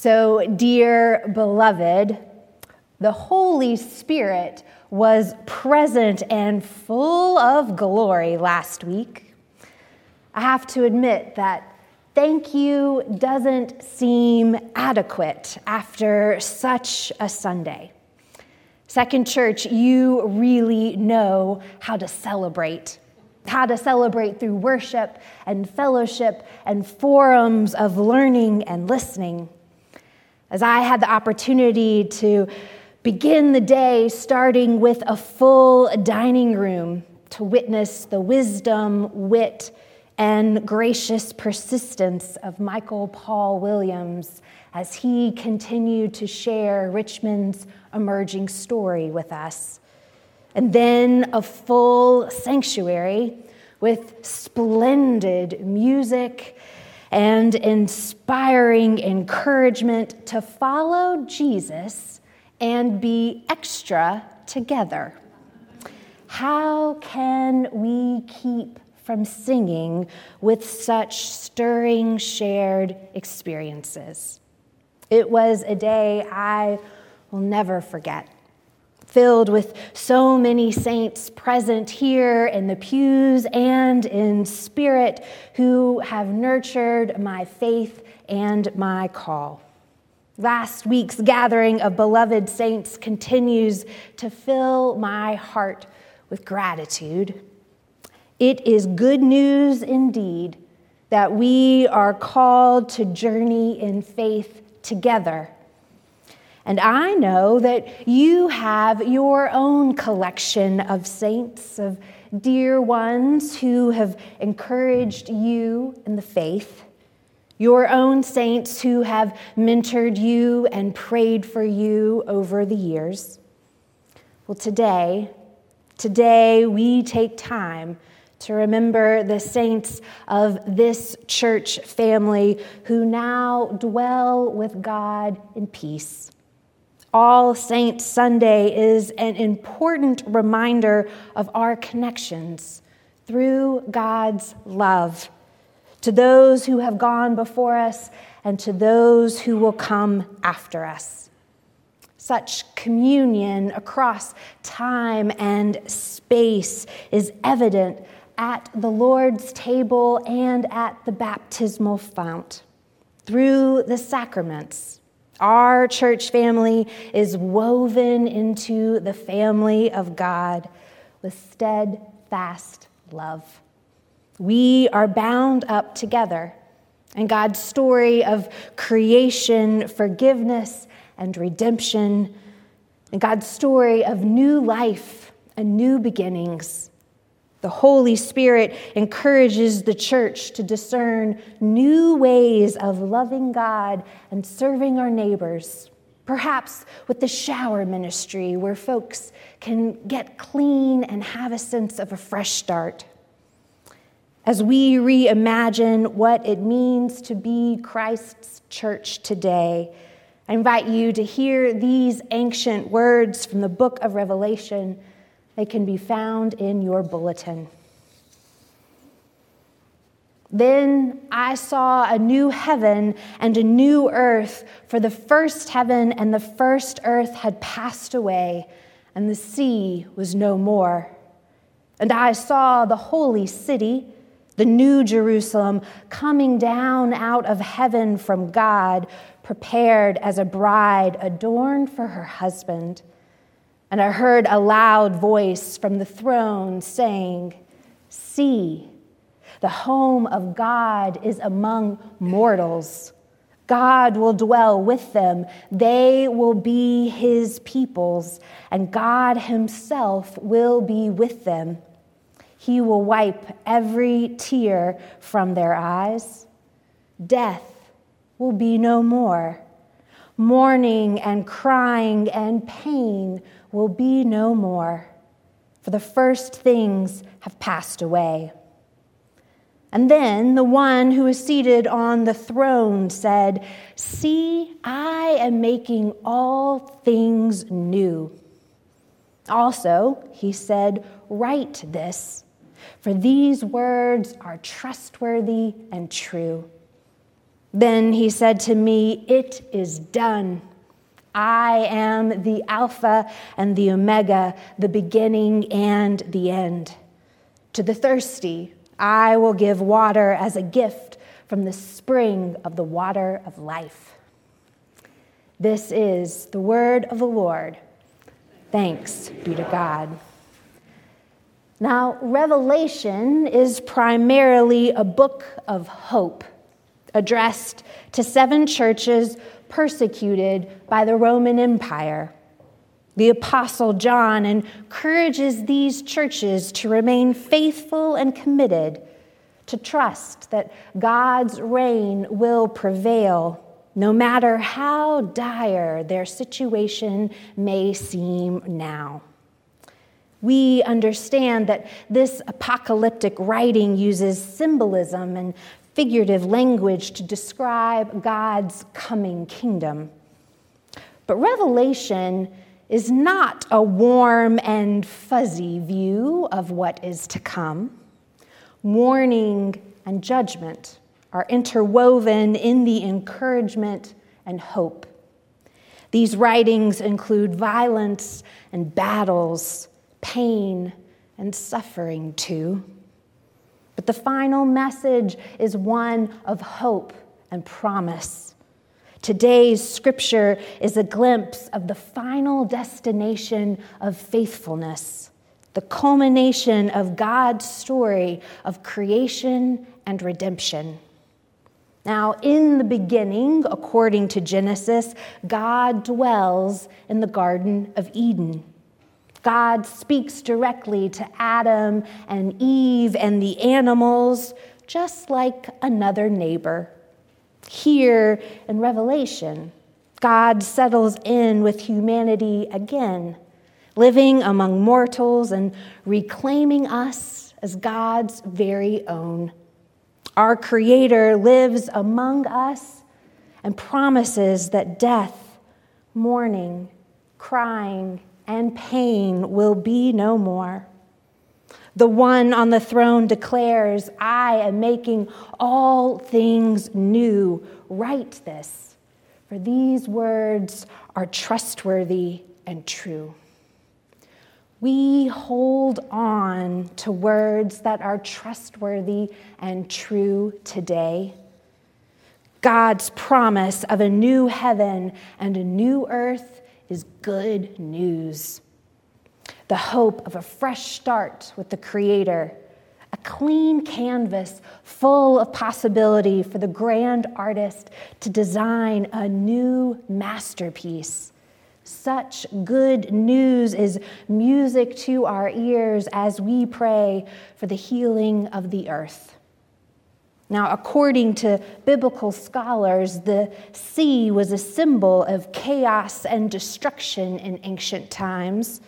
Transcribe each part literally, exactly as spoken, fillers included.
So, dear beloved, the Holy Spirit was present and full of glory last week. I have to admit that thank you doesn't seem adequate after such a Sunday. Second Church, you really know how to celebrate. How to celebrate through worship and fellowship and forums of learning and listening. As I had the opportunity to begin the day starting with a full dining room to witness the wisdom, wit, and gracious persistence of Michael Paul Williams as he continued to share Richmond's emerging story with us. And then a full sanctuary with splendid music and inspiring encouragement to follow Jesus and be extra together. How can we keep from singing with such stirring shared experiences? It was a day I will never forget, filled with so many saints present here in the pews and in spirit who have nurtured my faith and my call. Last week's gathering of beloved saints continues to fill my heart with gratitude. It is good news indeed that we are called to journey in faith together. And I know that you have your own collection of saints, of dear ones who have encouraged you in the faith. Your own saints who have mentored you and prayed for you over the years. Well, today, today we take time to remember the saints of this church family who now dwell with God in peace. All Saints Sunday is an important reminder of our connections through God's love to those who have gone before us and to those who will come after us. Such communion across time and space is evident at the Lord's table and at the baptismal fount. Through the sacraments, our church family is woven into the family of God with steadfast love. We are bound up together, and God's story of creation, forgiveness, and redemption, and God's story of new life and new beginnings. The Holy Spirit encourages the church to discern new ways of loving God and serving our neighbors, perhaps with the shower ministry where folks can get clean and have a sense of a fresh start. As we reimagine what it means to be Christ's church today, I invite you to hear these ancient words from the book of Revelation. They can be found in your bulletin. Then I saw a new heaven and a new earth, for the first heaven and the first earth had passed away, and the sea was no more. And I saw the holy city, the new Jerusalem, coming down out of heaven from God, prepared as a bride adorned for her husband. And I heard a loud voice from the throne saying, "See, the home of God is among mortals. God will dwell with them. They will be his peoples, and God himself will be with them. He will wipe every tear from their eyes. Death will be no more. Mourning and crying and pain will be no more, for the first things have passed away." And then the one who is seated on the throne said, "See, I am making all things new." Also, he said, "Write this, for these words are trustworthy and true." Then he said to me, "It is done. I am the Alpha and the Omega, the beginning and the end. To the thirsty, I will give water as a gift from the spring of the water of life." This is the word of the Lord. Thanks be to God. Now, Revelation is primarily a book of hope, addressed to seven churches persecuted by the Roman Empire. The Apostle John encourages these churches to remain faithful and committed, to trust that God's reign will prevail, no matter how dire their situation may seem now. We understand that this apocalyptic writing uses symbolism and figurative language to describe God's coming kingdom. But Revelation is not a warm and fuzzy view of what is to come. Warning and judgment are interwoven in the encouragement and hope. These writings include violence and battles, pain and suffering too. But the final message is one of hope and promise. Today's scripture is a glimpse of the final destination of faithfulness, the culmination of God's story of creation and redemption. Now, in the beginning, according to Genesis, God dwells in the Garden of Eden. God speaks directly to Adam and Eve and the animals, just like another neighbor. Here in Revelation, God settles in with humanity again, living among mortals and reclaiming us as God's very own. Our Creator lives among us and promises that death, mourning, crying, and pain will be no more. The one on the throne declares, "I am making all things new. Write this, for these words are trustworthy and true." We hold on to words that are trustworthy and true today. God's promise of a new heaven and a new earth is good news. The hope of a fresh start with the Creator, a clean canvas full of possibility for the grand artist to design a new masterpiece. Such good news is music to our ears as we pray for the healing of the earth. Now, according to biblical scholars, the sea was a symbol of chaos and destruction in ancient times.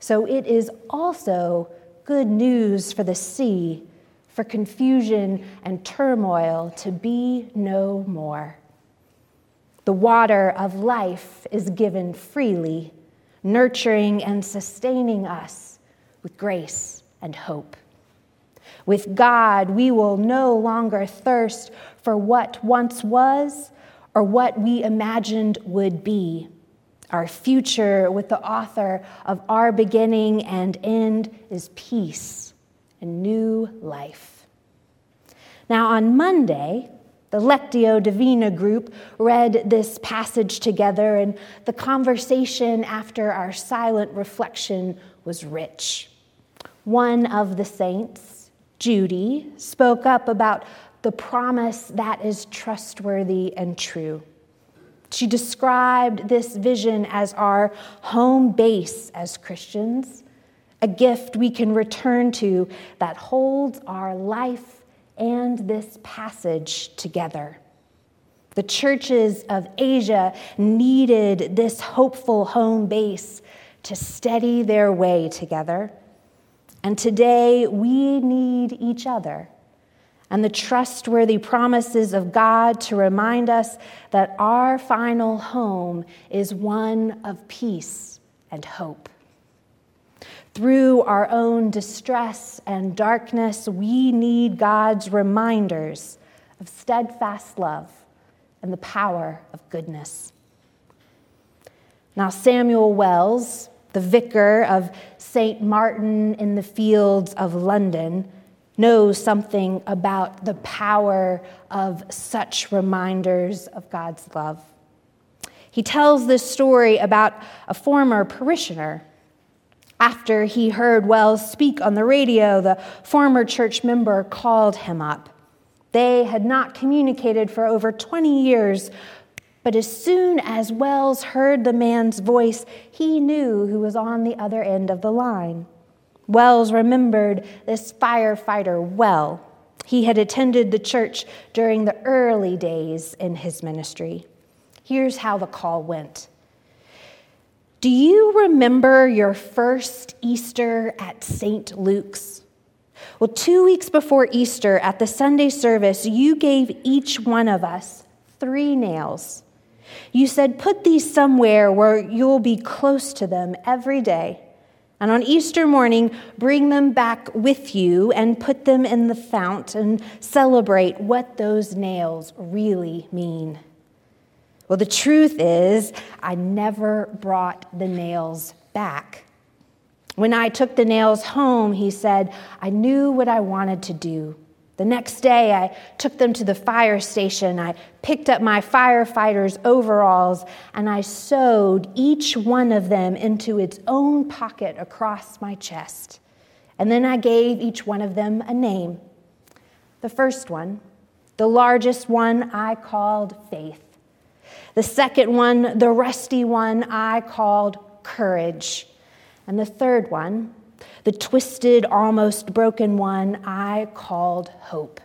So it is also good news for the sea, for confusion and turmoil to be no more. The water of life is given freely, nurturing and sustaining us with grace and hope. With God, we will no longer thirst for what once was or what we imagined would be. Our future with the author of our beginning and end is peace and new life. Now, on Monday, the Lectio Divina group read this passage together, and the conversation after our silent reflection was rich. One of the saints, Judy, spoke up about the promise that is trustworthy and true. She described this vision as our home base as Christians, a gift we can return to that holds our life and this passage together. The churches of Asia needed this hopeful home base to steady their way together. And today, we need each other and the trustworthy promises of God to remind us that our final home is one of peace and hope. Through our own distress and darkness, we need God's reminders of steadfast love, and the power of goodness. Now, Samuel Wells, the vicar of Saint Martin in the Fields of London, knows something about the power of such reminders of God's love. He tells this story about a former parishioner. After he heard Wells speak on the radio, the former church member called him up. They had not communicated for over twenty years, but as soon as Wells heard the man's voice, he knew who was on the other end of the line. Wells remembered this firefighter well. He had attended the church during the early days in his ministry. Here's how the call went. Do you remember your first Easter at Saint Luke's? Well, two weeks before Easter at the Sunday service, you gave each one of us three nails. You said, put these somewhere where you'll be close to them every day. And on Easter morning, bring them back with you and put them in the fount and celebrate what those nails really mean. Well, the truth is, I never brought the nails back. When I took the nails home, he said, I knew what I wanted to do. The next day, I took them to the fire station. I picked up my firefighter's overalls, and I sewed each one of them into its own pocket across my chest. And then I gave each one of them a name. The first one, the largest one, I called Faith. The second one, the rusty one, I called Courage. And the third one, the twisted, almost broken one, I called Hope.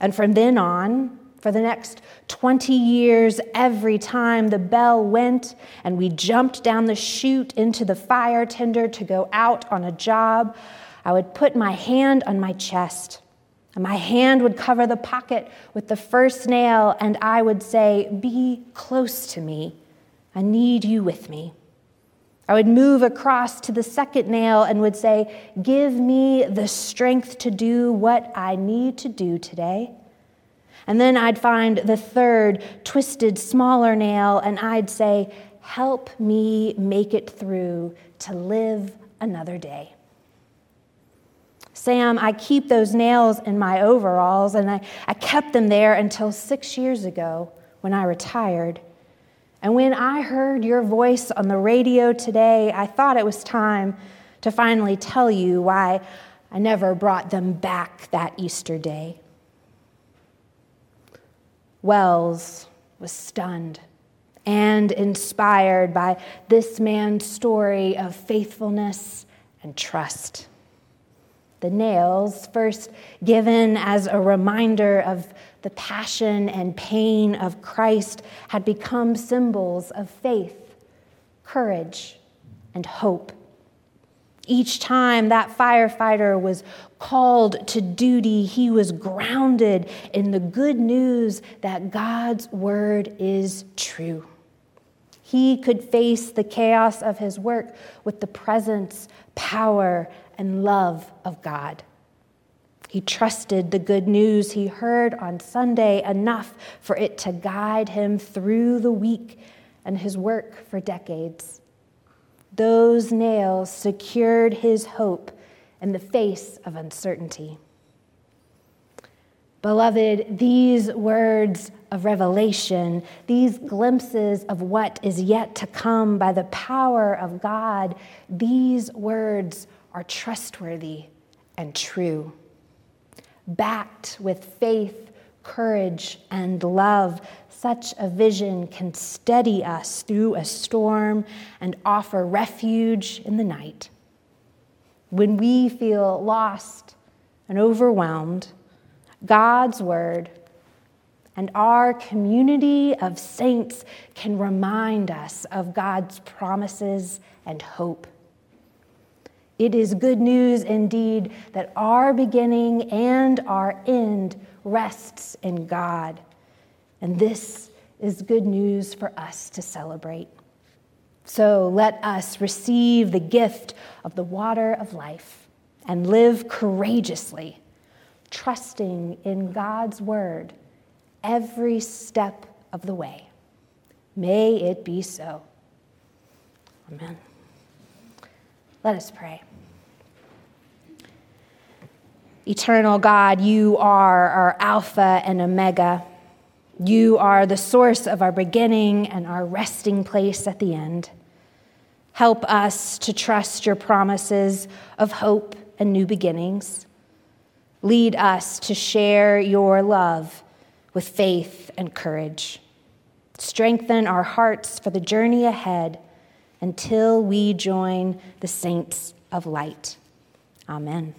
And from then on, for the next twenty years, every time the bell went and we jumped down the chute into the fire tender to go out on a job, I would put my hand on my chest, and my hand would cover the pocket with the first nail, and I would say, be close to me. I need you with me. I would move across to the second nail and would say, give me the strength to do what I need to do today. And then I'd find the third, twisted, smaller nail, and I'd say, help me make it through to live another day. Sam, I keep those nails in my overalls, and I, I kept them there until six years ago when I retired. And when I heard your voice on the radio today, I thought it was time to finally tell you why I never brought them back that Easter day. Wells was stunned and inspired by this man's story of faithfulness and trust. The nails, first given as a reminder of the passion and pain of Christ, had become symbols of faith, courage, and hope. Each time that firefighter was called to duty, he was grounded in the good news that God's word is true. He could face the chaos of his work with the presence, power, and love of God. He trusted the good news he heard on Sunday enough for it to guide him through the week and his work for decades. Those nails secured his hope in the face of uncertainty. Beloved, these words of revelation, these glimpses of what is yet to come by the power of God, these words are trustworthy and true. Backed with faith, courage, and love, such a vision can steady us through a storm and offer refuge in the night. When we feel lost and overwhelmed, God's word and our community of saints can remind us of God's promises and hope. It is good news indeed that our beginning and our end rests in God. And this is good news for us to celebrate. So let us receive the gift of the water of life and live courageously, trusting in God's word every step of the way. May it be so. Amen. Let us pray. Eternal God, you are our Alpha and Omega. You are the source of our beginning and our resting place at the end. Help us to trust your promises of hope and new beginnings. Lead us to share your love with faith and courage. Strengthen our hearts for the journey ahead until we join the saints of light. Amen.